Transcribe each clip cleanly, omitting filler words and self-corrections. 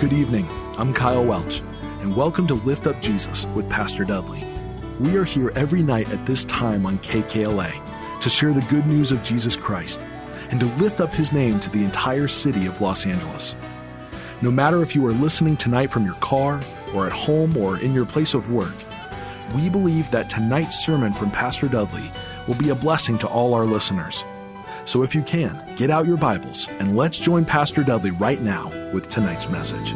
Good evening, I'm Kyle Welch, and welcome to Lift Up Jesus with Pastor Dudley. We are here every night at this time on KKLA to share the good news of Jesus Christ and to lift up his name to the entire city of Los Angeles. No matter if you are listening tonight from your car or at home or in your place of work, we believe that tonight's sermon from Pastor Dudley will be a blessing to all our listeners. So if you can, get out your Bibles and let's join Pastor Dudley right now with tonight's message.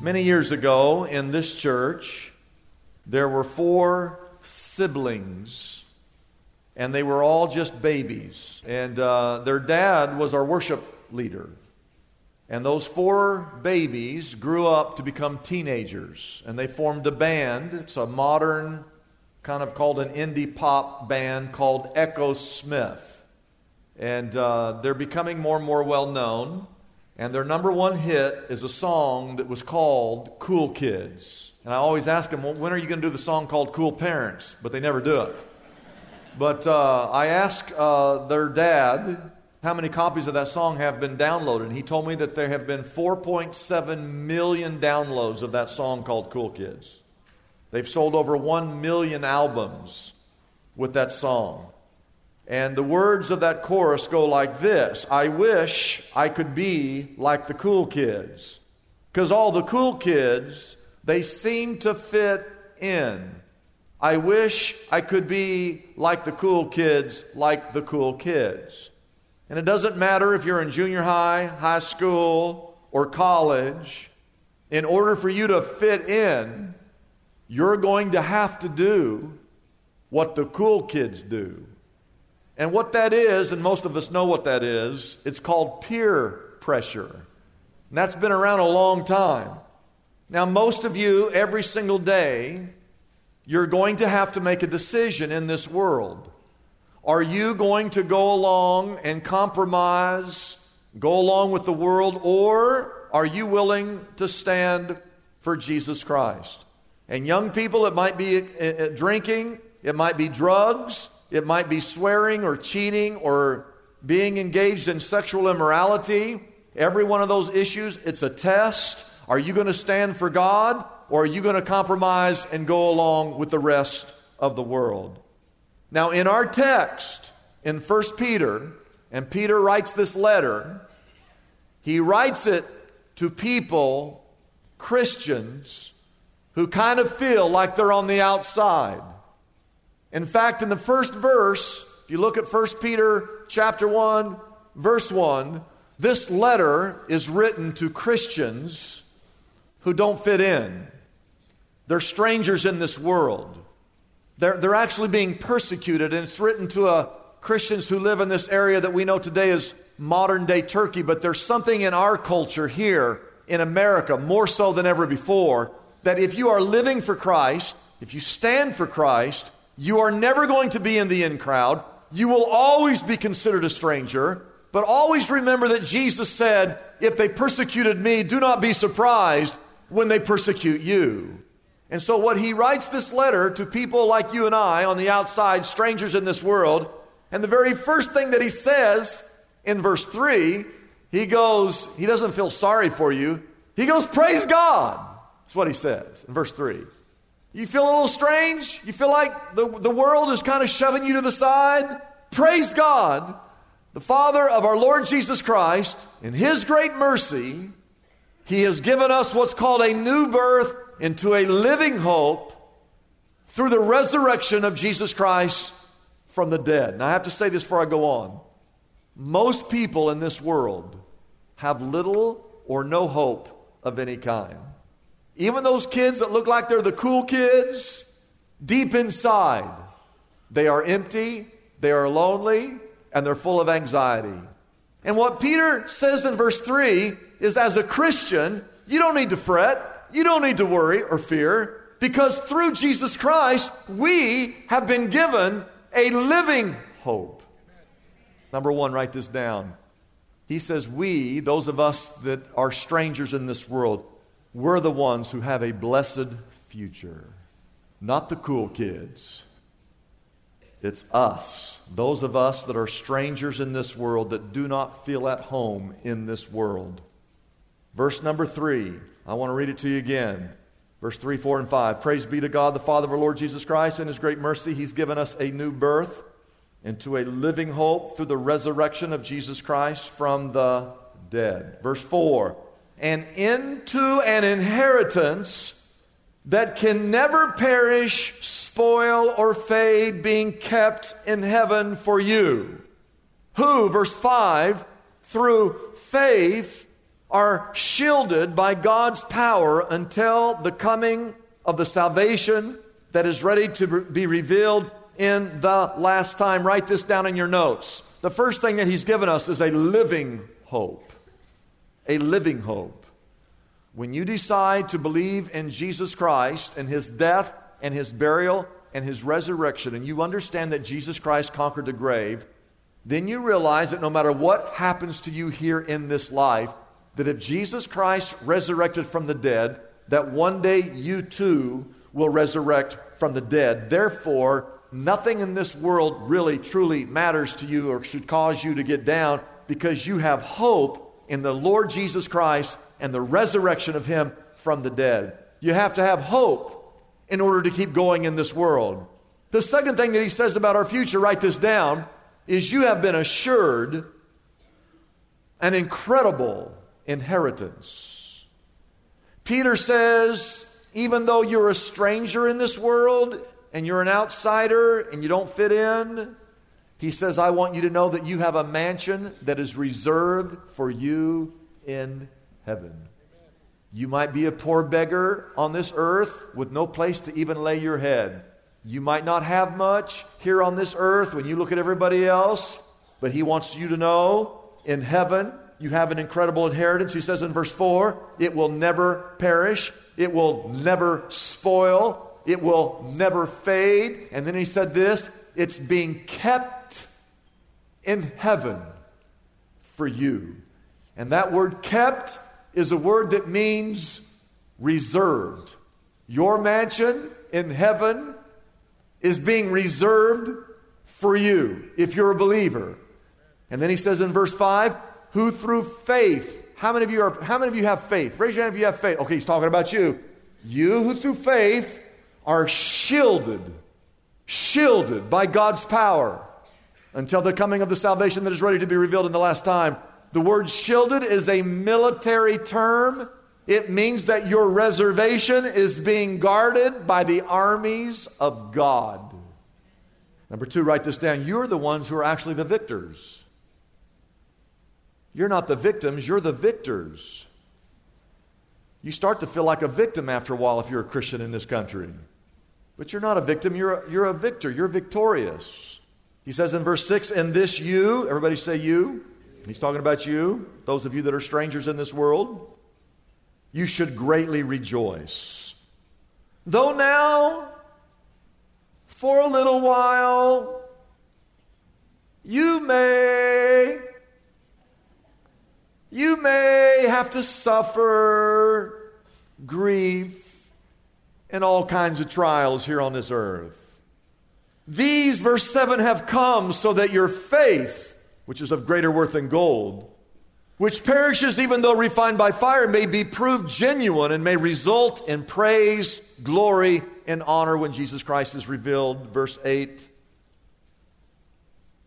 Many years ago in this church, there were 4 siblings, and they were all just babies. And their dad was our worship leader. And those 4 babies grew up to become teenagers, and they formed a band. It's a modern, kind of called an indie pop band called Echo Smith. And they're becoming more and more well known. And their number one hit is a song that was called Cool Kids. And I always ask them, well, when are you going to do the song called Cool Parents? But they never do it. But I asked their dad how many copies of that song have been downloaded. And he told me that there have been 4.7 million downloads of that song called Cool Kids. They've sold over 1 million albums with that song. And the words of that chorus go like this: I wish I could be like the cool kids. Because all the cool kids, they seem to fit in. I wish I could be like the cool kids, like the cool kids. And it doesn't matter if you're in junior high, high school, or college. In order for you to fit in, you're going to have to do what the cool kids do. And what that is, and most of us know what that is, it's called peer pressure. And that's been around a long time. Now, most of you, every single day, you're going to have to make a decision in this world. Are you going to go along and compromise, go along with the world, or are you willing to stand for Jesus Christ? And young people, it might be drinking, it might be drugs, it might be swearing or cheating or being engaged in sexual immorality. Every one of those issues, it's a test. Are you going to stand for God, or are you going to compromise and go along with the rest of the world? Now, in our text, in 1 Peter, and Peter writes this letter, he writes it to people, Christians, who kind of feel like they're on the outside. In fact, in the first verse, if you look at 1 Peter chapter 1, verse 1, this letter is written to Christians who don't fit in. They're strangers in this world. They're actually being persecuted, and it's written to Christians who live in this area that we know today as modern-day Turkey, but there's something in our culture here in America, more so than ever before, that if you are living for Christ, if you stand for Christ, you are never going to be in the in crowd. You will always be considered a stranger. But always remember that Jesus said, if they persecuted me, do not be surprised when they persecute you. And so what he writes this letter to people like you and I on the outside, strangers in this world, and the very first thing that he says in verse 3, he goes, he doesn't feel sorry for you. He goes, praise God. That's what he says in verse 3. You feel a little strange? You feel like the world is kind of shoving you to the side? Praise God, the Father of our Lord Jesus Christ. In his great mercy, he has given us what's called a new birth into a living hope through the resurrection of Jesus Christ from the dead. Now, I have to say this before I go on. Most people in this world have little or no hope of any kind. Even those kids that look like they're the cool kids, deep inside, they are empty, they are lonely, and they're full of anxiety. And what Peter says in verse 3 is, as a Christian, you don't need to fret, you don't need to worry or fear, because through Jesus Christ, we have been given a living hope. Number one, write this down. He says we, those of us that are strangers in this world, we're the ones who have a blessed future. Not the cool kids. It's us, those of us that are strangers in this world, that do not feel at home in this world. Verse number 3, I want to read it to you again. Verse 3, 4, and 5. Praise be to God, the Father of our Lord Jesus Christ. In His great mercy, He's given us a new birth into a living hope through the resurrection of Jesus Christ from the dead. Verse 4, and into an inheritance that can never perish, spoil, or fade, being kept in heaven for you, who, verse 5, through faith are shielded by God's power until the coming of the salvation that is ready to be revealed in the last time. Write this down in your notes. The first thing that He's given us is a living hope. A living hope. When you decide to believe in Jesus Christ and His death and His burial and His resurrection, and you understand that Jesus Christ conquered the grave, then you realize that no matter what happens to you here in this life, that if Jesus Christ resurrected from the dead, that one day you too will resurrect from the dead. Therefore, nothing in this world really truly matters to you or should cause you to get down, because you have hope in the Lord Jesus Christ and the resurrection of Him from the dead. You have to have hope in order to keep going in this world. The second thing that He says about our future, write this down, is you have been assured an incredible inheritance. Peter says, even though you're a stranger in this world and you're an outsider and you don't fit in, he says, I want you to know that you have a mansion that is reserved for you in heaven. You might be a poor beggar on this earth with no place to even lay your head. You might not have much here on this earth when you look at everybody else, but he wants you to know in heaven you have an incredible inheritance. He says in verse 4, it will never perish, it will never spoil, it will never fade. And then he said this, it's being kept in heaven for you. And that word kept is a word that means reserved. Your mansion in heaven is being reserved for you if you're a believer. And then he says in verse 5, who through faith, how many of you have faith? Raise your hand if you have faith. Okay, he's talking about you. You who through faith are shielded by God's power until the coming of the salvation that is ready to be revealed in the last time. The word shielded is a military term. It means that your reservation is being guarded by the armies of God. Number 2, write this down. You're the ones who are actually the victors. You're not the victims, you're the victors. You start to feel like a victim after a while if you're a Christian in this country. But you're not a victim, you're a victor, you're victorious. He says in verse 6, and this you, everybody say you. He's talking about you, those of you that are strangers in this world. You should greatly rejoice. Though now, for a little while, you may have to suffer grief and all kinds of trials here on this earth. These, verse 7, have come so that your faith, which is of greater worth than gold, which perishes even though refined by fire, may be proved genuine and may result in praise, glory, and honor when Jesus Christ is revealed. Verse 8.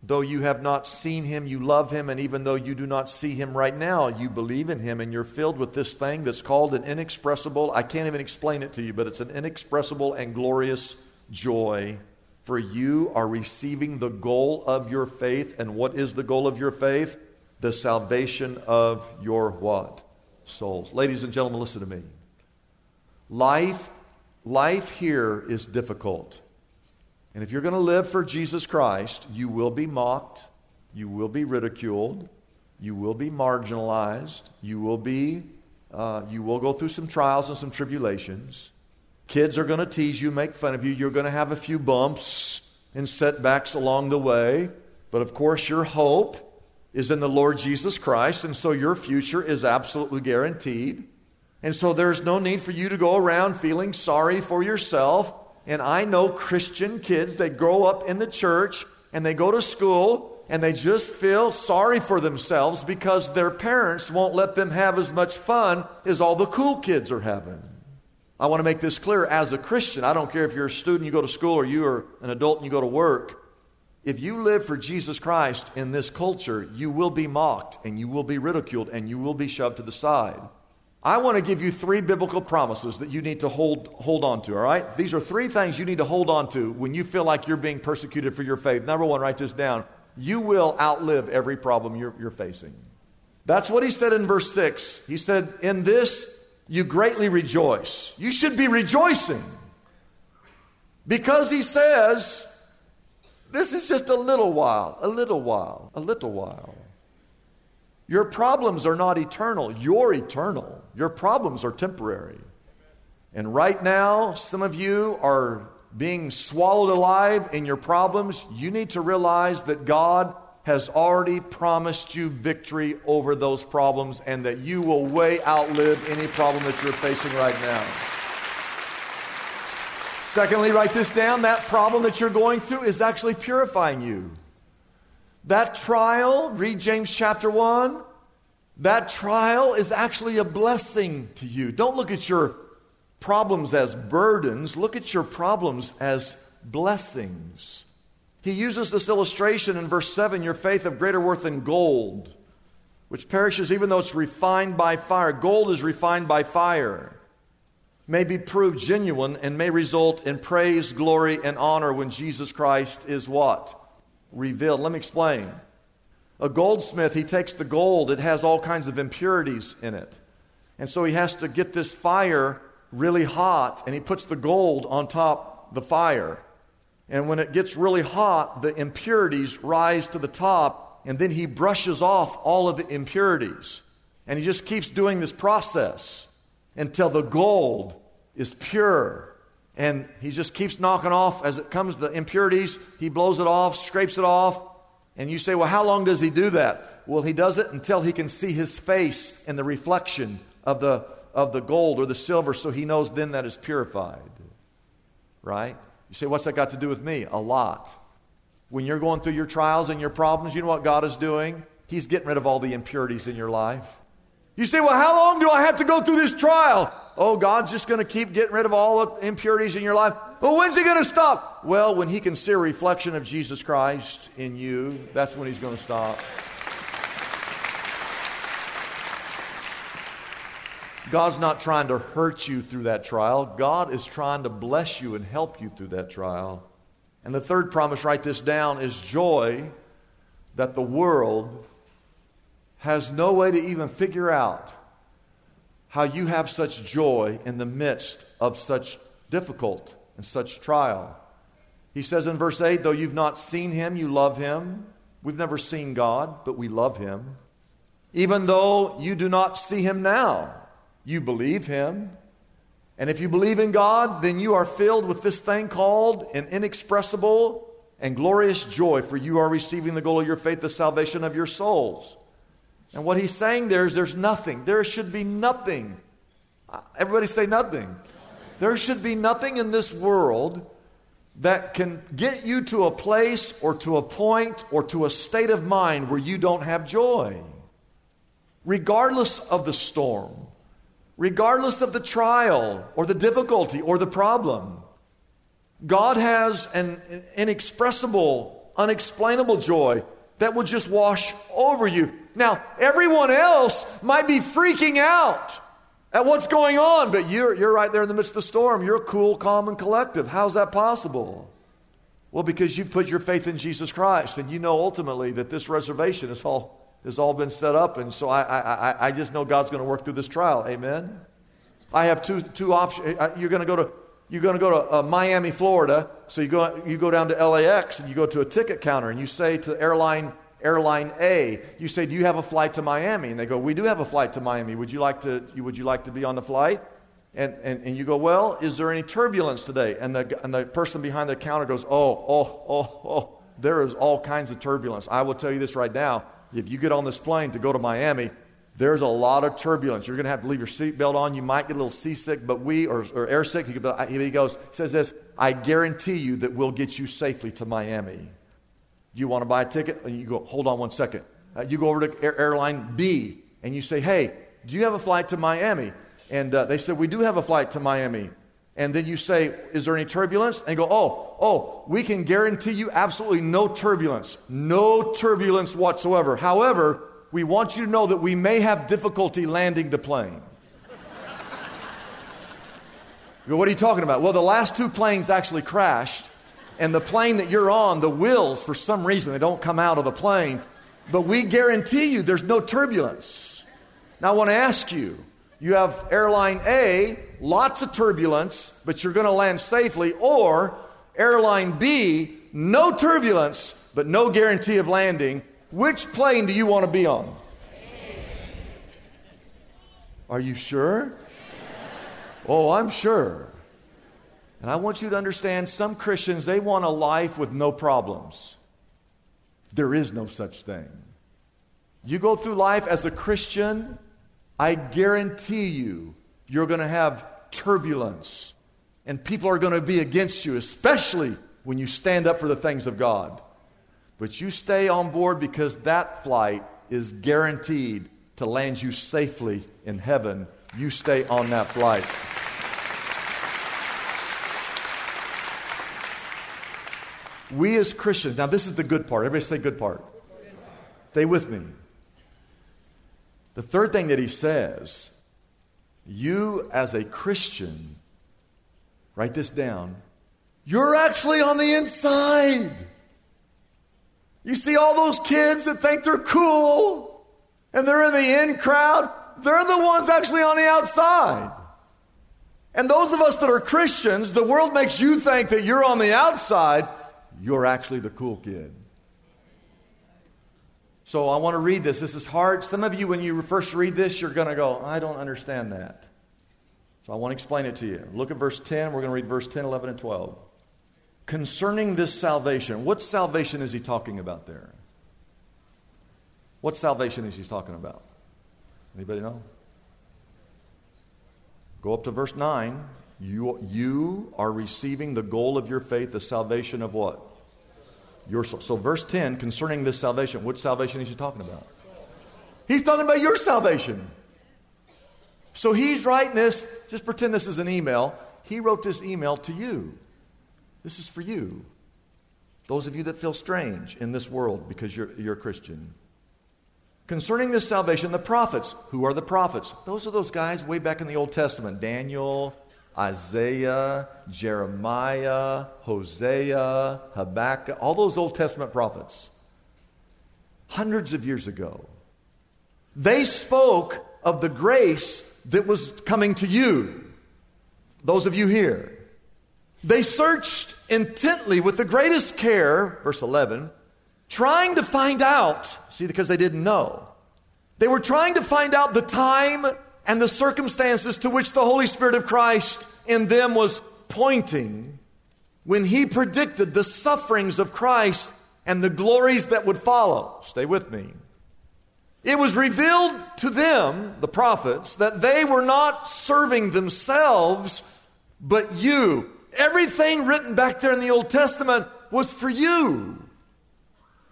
Though you have not seen Him, you love Him, and even though you do not see Him right now, you believe in Him, and you're filled with this thing that's called an inexpressible, I can't even explain it to you, but it's an inexpressible and glorious joy, for you are receiving the goal of your faith. And what is the goal of your faith? The salvation of your what? Souls. Ladies and gentlemen, listen to me. Life here is difficult. And if you're going to live for Jesus Christ, you will be mocked, you will be ridiculed, you will be marginalized, you will go through some trials and some tribulations. Kids are going to tease you, make fun of you. You're going to have a few bumps and setbacks along the way. But of course, your hope is in the Lord Jesus Christ, and so your future is absolutely guaranteed. And so there's no need for you to go around feeling sorry for yourself. And I know Christian kids, they grow up in the church and they go to school and they just feel sorry for themselves because their parents won't let them have as much fun as all the cool kids are having. I want to make this clear. As a Christian, I don't care if you're a student, you go to school, or you are an adult and you go to work. If you live for Jesus Christ in this culture, you will be mocked and you will be ridiculed and you will be shoved to the side. I want to give you 3 biblical promises that you need to hold on to, all right? These are 3 things you need to hold on to when you feel like you're being persecuted for your faith. Number 1, write this down. You will outlive every problem you're facing. That's what he said in verse 6. He said, in this you greatly rejoice. You should be rejoicing because he says, this is just a little while. Your problems are not eternal. You're eternal. Your problems are temporary. And right now, some of you are being swallowed alive in your problems. You need to realize that God has already promised you victory over those problems and that you will way outlive any problem that you're facing right now. Secondly, write this down. That problem that you're going through is actually purifying you. That trial, read James chapter 1, that trial is actually a blessing to you. Don't look at your problems as burdens. Look at your problems as blessings. He uses this illustration in verse 7, your faith of greater worth than gold, which perishes even though it's refined by fire. Gold is refined by fire, may be proved genuine, and may result in praise, glory, and honor when Jesus Christ is what? Revealed. Let me explain. A goldsmith, he takes the gold. It has all kinds of impurities in it. And so he has to get this fire really hot, and he puts the gold on top the fire. And when it gets really hot, the impurities rise to the top, and then he brushes off all of the impurities. And he just keeps doing this process until the gold is pure. And he just keeps knocking off as it comes to the impurities. He blows it off, scrapes it off. And you say, well, how long does he do that? Well, he does it until he can see his face in the reflection of the gold or the silver. So he knows then that is purified, right? You say, what's that got to do with me? A lot. When you're going through your trials and your problems, you know what God is doing? He's getting rid of all the impurities in your life. You say, well, how long do I have to go through this trial? Oh, God's just going to keep getting rid of all the impurities in your life. Well, when's he going to stop? Well, when he can see a reflection of Jesus Christ in you, that's when he's going to stop. God's not trying to hurt you through that trial. God is trying to bless you and help you through that trial. And the third promise, write this down, is joy that the world has no way to even figure out how you have such joy in the midst of such difficult and such trial. He says in verse 8, though you've not seen him, you love him. We've never seen God, but we love him. Even though you do not see him now, you believe him. And if you believe in God, then you are filled with this thing called an inexpressible and glorious joy, for you are receiving the goal of your faith, the salvation of your souls. And what he's saying there is there's nothing. There should be nothing. Everybody say nothing. There should be nothing in this world that can get you to a place or to a point or to a state of mind where you don't have joy. Regardless of the storm, regardless of the trial or the difficulty or the problem, God has an inexpressible, unexplainable joy that will just wash over you. Now, everyone else might be freaking out at what's going on, but you're right there in the midst of the storm. You're cool, calm, and collective. How's that possible? Well, because you've put your faith in Jesus Christ, and you know ultimately that this reservation has all been set up, and so I just know God's going to work through this trial. Amen? I have two options. You're going to go to Miami, Florida. So you go down to LAX and you go to a ticket counter and you say to airline A, you say, "Do you have a flight to Miami?" And they go, "We do have a flight to Miami. Would you like to be on the flight?" And you go, "Well, is there any turbulence today?" And the person behind the counter goes, "Oh, there is all kinds of turbulence. I will tell you this right now. If you get on this plane to go to Miami, there's a lot of turbulence. You're going to have to leave your seatbelt on. You might get a little seasick, but or airsick." He says this, "I guarantee you that we'll get you safely to Miami. Do you want to buy a ticket?" And you go, "Hold on one second." You go over to airline B and you say, "Hey, do you have a flight to Miami?" And they said, "We do have a flight to Miami." And then you say, "Is there any turbulence?" And they go, oh, "We can guarantee you absolutely no turbulence whatsoever. However, we want you to know that we may have difficulty landing the plane." You go, "What are you talking about?" "Well, the last two planes actually crashed, and the plane that you're on, the wheels, for some reason, they don't come out of the plane, but we guarantee you there's no turbulence." Now, I want to ask you, you have airline A, lots of turbulence, but you're going to land safely, or airline B, no turbulence, but no guarantee of landing. Which plane do you want to be on? Are you sure? Oh, I'm sure. And I want you to understand, some Christians, they want a life with no problems. There is no such thing. You go through life as a Christian, I guarantee you, you're going to have turbulence. And people are going to be against you, especially when you stand up for the things of God. But you stay on board because that flight is guaranteed to land you safely in heaven. You stay on that flight. We as Christians, now this is the good part. Everybody say good part. Stay with me. The third thing that he says, you as a Christian, write this down, you're actually on the inside. You see all those kids that think they're cool and they're in the in crowd, they're the ones actually on the outside. And those of us that are Christians, the world makes you think that you're on the outside. You're actually the cool kid. So I want to read this. This is hard. Some of you, when you first read this, you're going to go, "I don't understand that." So I want to explain it to you. Look at verse 10. We're going to read verse 10, 11, and 12. Concerning this salvation, what salvation is he talking about there? What salvation is he talking about? Anybody know? Go up to verse 9. You are receiving the goal of your faith, the salvation of what? Your soul. So verse 10, concerning this salvation, what salvation is he talking about? He's talking about your salvation. So he's writing this, just pretend this is an email. He wrote this email to you. This is for you. Those of you that feel strange in this world because you're a Christian. Concerning this salvation, the prophets. Who are the prophets? Those are those guys way back in the Old Testament. Daniel, Isaiah, Jeremiah, Hosea, Habakkuk, all those Old Testament prophets. Hundreds of years ago, they spoke of the grace that was coming to you, those of you here. They searched intently with the greatest care, verse 11, trying to find out, see, because they didn't know. They were trying to find out the time and the circumstances to which the Holy Spirit of Christ in them was pointing when he predicted the sufferings of Christ and the glories that would follow. Stay with me. It was revealed to them, the prophets, that they were not serving themselves, but you. Everything written back there in the Old Testament was for you.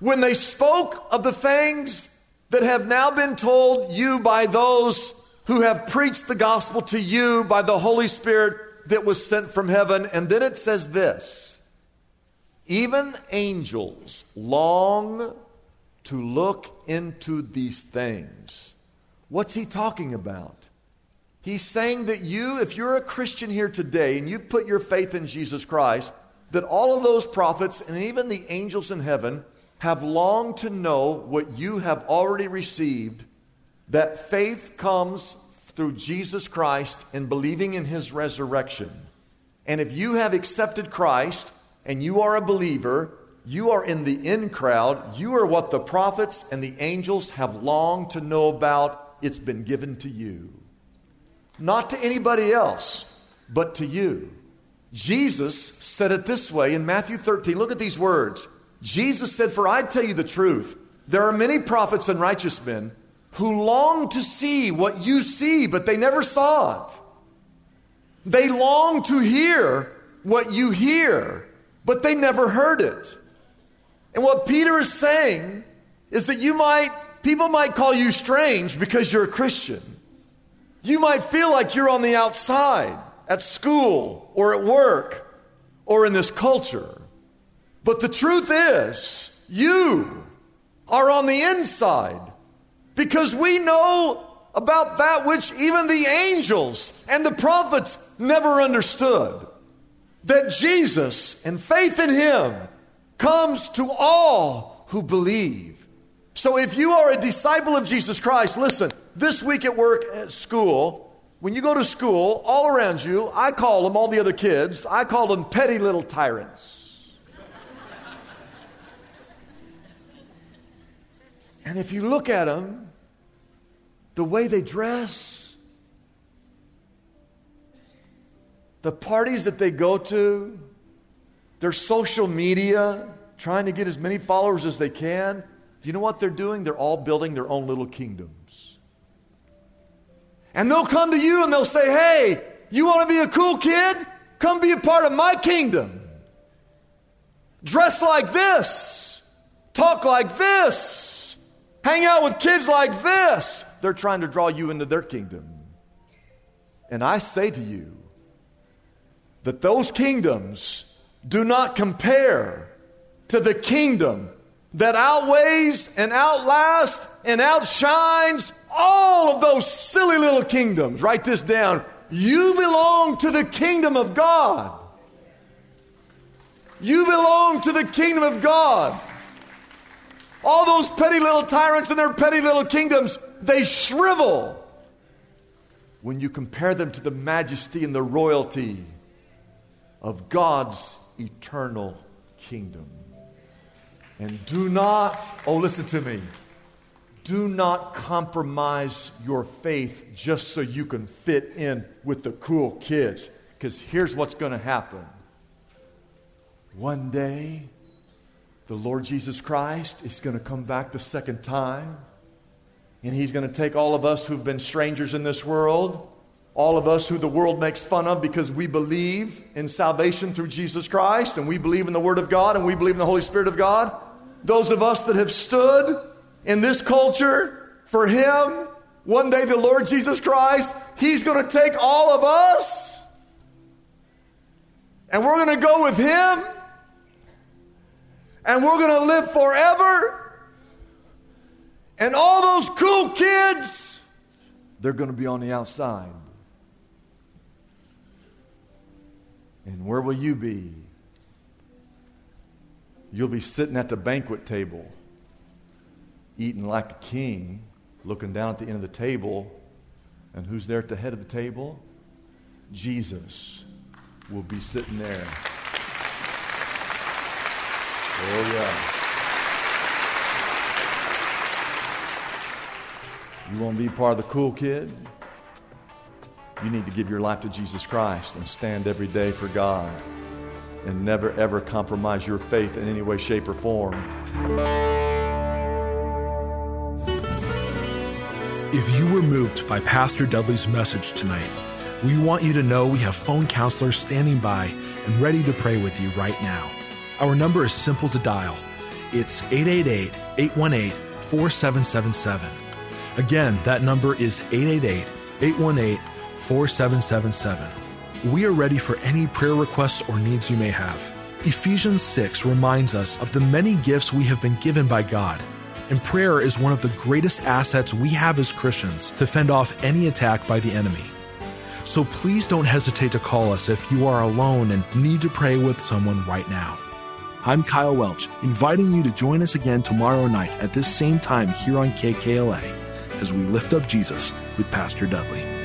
When they spoke of the things that have now been told you by those who have preached the gospel to you by the Holy Spirit that was sent from heaven. And then it says this, even angels long to look into these things. What's he talking about? He's saying that you, if you're a Christian here today and you've put your faith in Jesus Christ, that all of those prophets and even the angels in heaven have longed to know what you have already received, that faith comes through Jesus Christ and believing in His resurrection. And if you have accepted Christ and you are a believer, you are in the in crowd. You are what the prophets and the angels have longed to know about. It's been given to you. Not to anybody else, but to you. Jesus said it this way in Matthew 13. Look at these words. Jesus said, "For I tell you the truth, there are many prophets and righteous men who long to see what you see, but they never saw it. They long to hear what you hear, but they never heard it." And what Peter is saying is that people might call you strange because you're a Christian. You might feel like you're on the outside at school or at work or in this culture. But the truth is, you are on the inside, because we know about that which even the angels and the prophets never understood. That Jesus and faith in Him comes to all who believe. So if you are a disciple of Jesus Christ, listen, this week at work, at school, when you go to school, all around you, I call them, all the other kids, I call them petty little tyrants. And if you look at them, the way they dress, the parties that they go to, their social media, trying to get as many followers as they can, you know what they're doing? They're all building their own little kingdoms. And they'll come to you and they'll say, "Hey, you want to be a cool kid? Come be a part of my kingdom. Dress like this. Talk like this. Hang out with kids like this." They're trying to draw you into their kingdom. And I say to you that those kingdoms do not compare to the kingdom that outweighs and outlasts and outshines all of those silly little kingdoms. Write this down. You belong to the kingdom of God. You belong to the kingdom of God. All those petty little tyrants and their petty little kingdoms, they shrivel when you compare them to the majesty and the royalty of God's eternal kingdom. And do not compromise your faith just so you can fit in with the cool kids. Because here's what's going to happen. One day, the Lord Jesus Christ is going to come back the second time, and He's going to take all of us who've been strangers in this world, all of us who the world makes fun of because we believe in salvation through Jesus Christ, and we believe in the Word of God, and we believe in the Holy Spirit of God. Those of us that have stood in this culture for Him, one day the Lord Jesus Christ, He's going to take all of us, and we're going to go with Him. And we're going to live forever. And all those cool kids, they're going to be on the outside. And where will you be? You'll be sitting at the banquet table, eating like a king, looking down at the end of the table. And who's there at the head of the table? Jesus will be sitting there. Oh, yeah. You want to be part of the cool kid? You need to give your life to Jesus Christ and stand every day for God and never, ever compromise your faith in any way, shape, or form. If you were moved by Pastor Dudley's message tonight, we want you to know we have phone counselors standing by and ready to pray with you right now. Our number is simple to dial. It's 888-818-4777. Again, that number is 888-818-4777. We are ready for any prayer requests or needs you may have. Ephesians 6 reminds us of the many gifts we have been given by God, and prayer is one of the greatest assets we have as Christians to fend off any attack by the enemy. So please don't hesitate to call us if you are alone and need to pray with someone right now. I'm Kyle Welch, inviting you to join us again tomorrow night at this same time here on KKLA as we lift up Jesus with Pastor Dudley.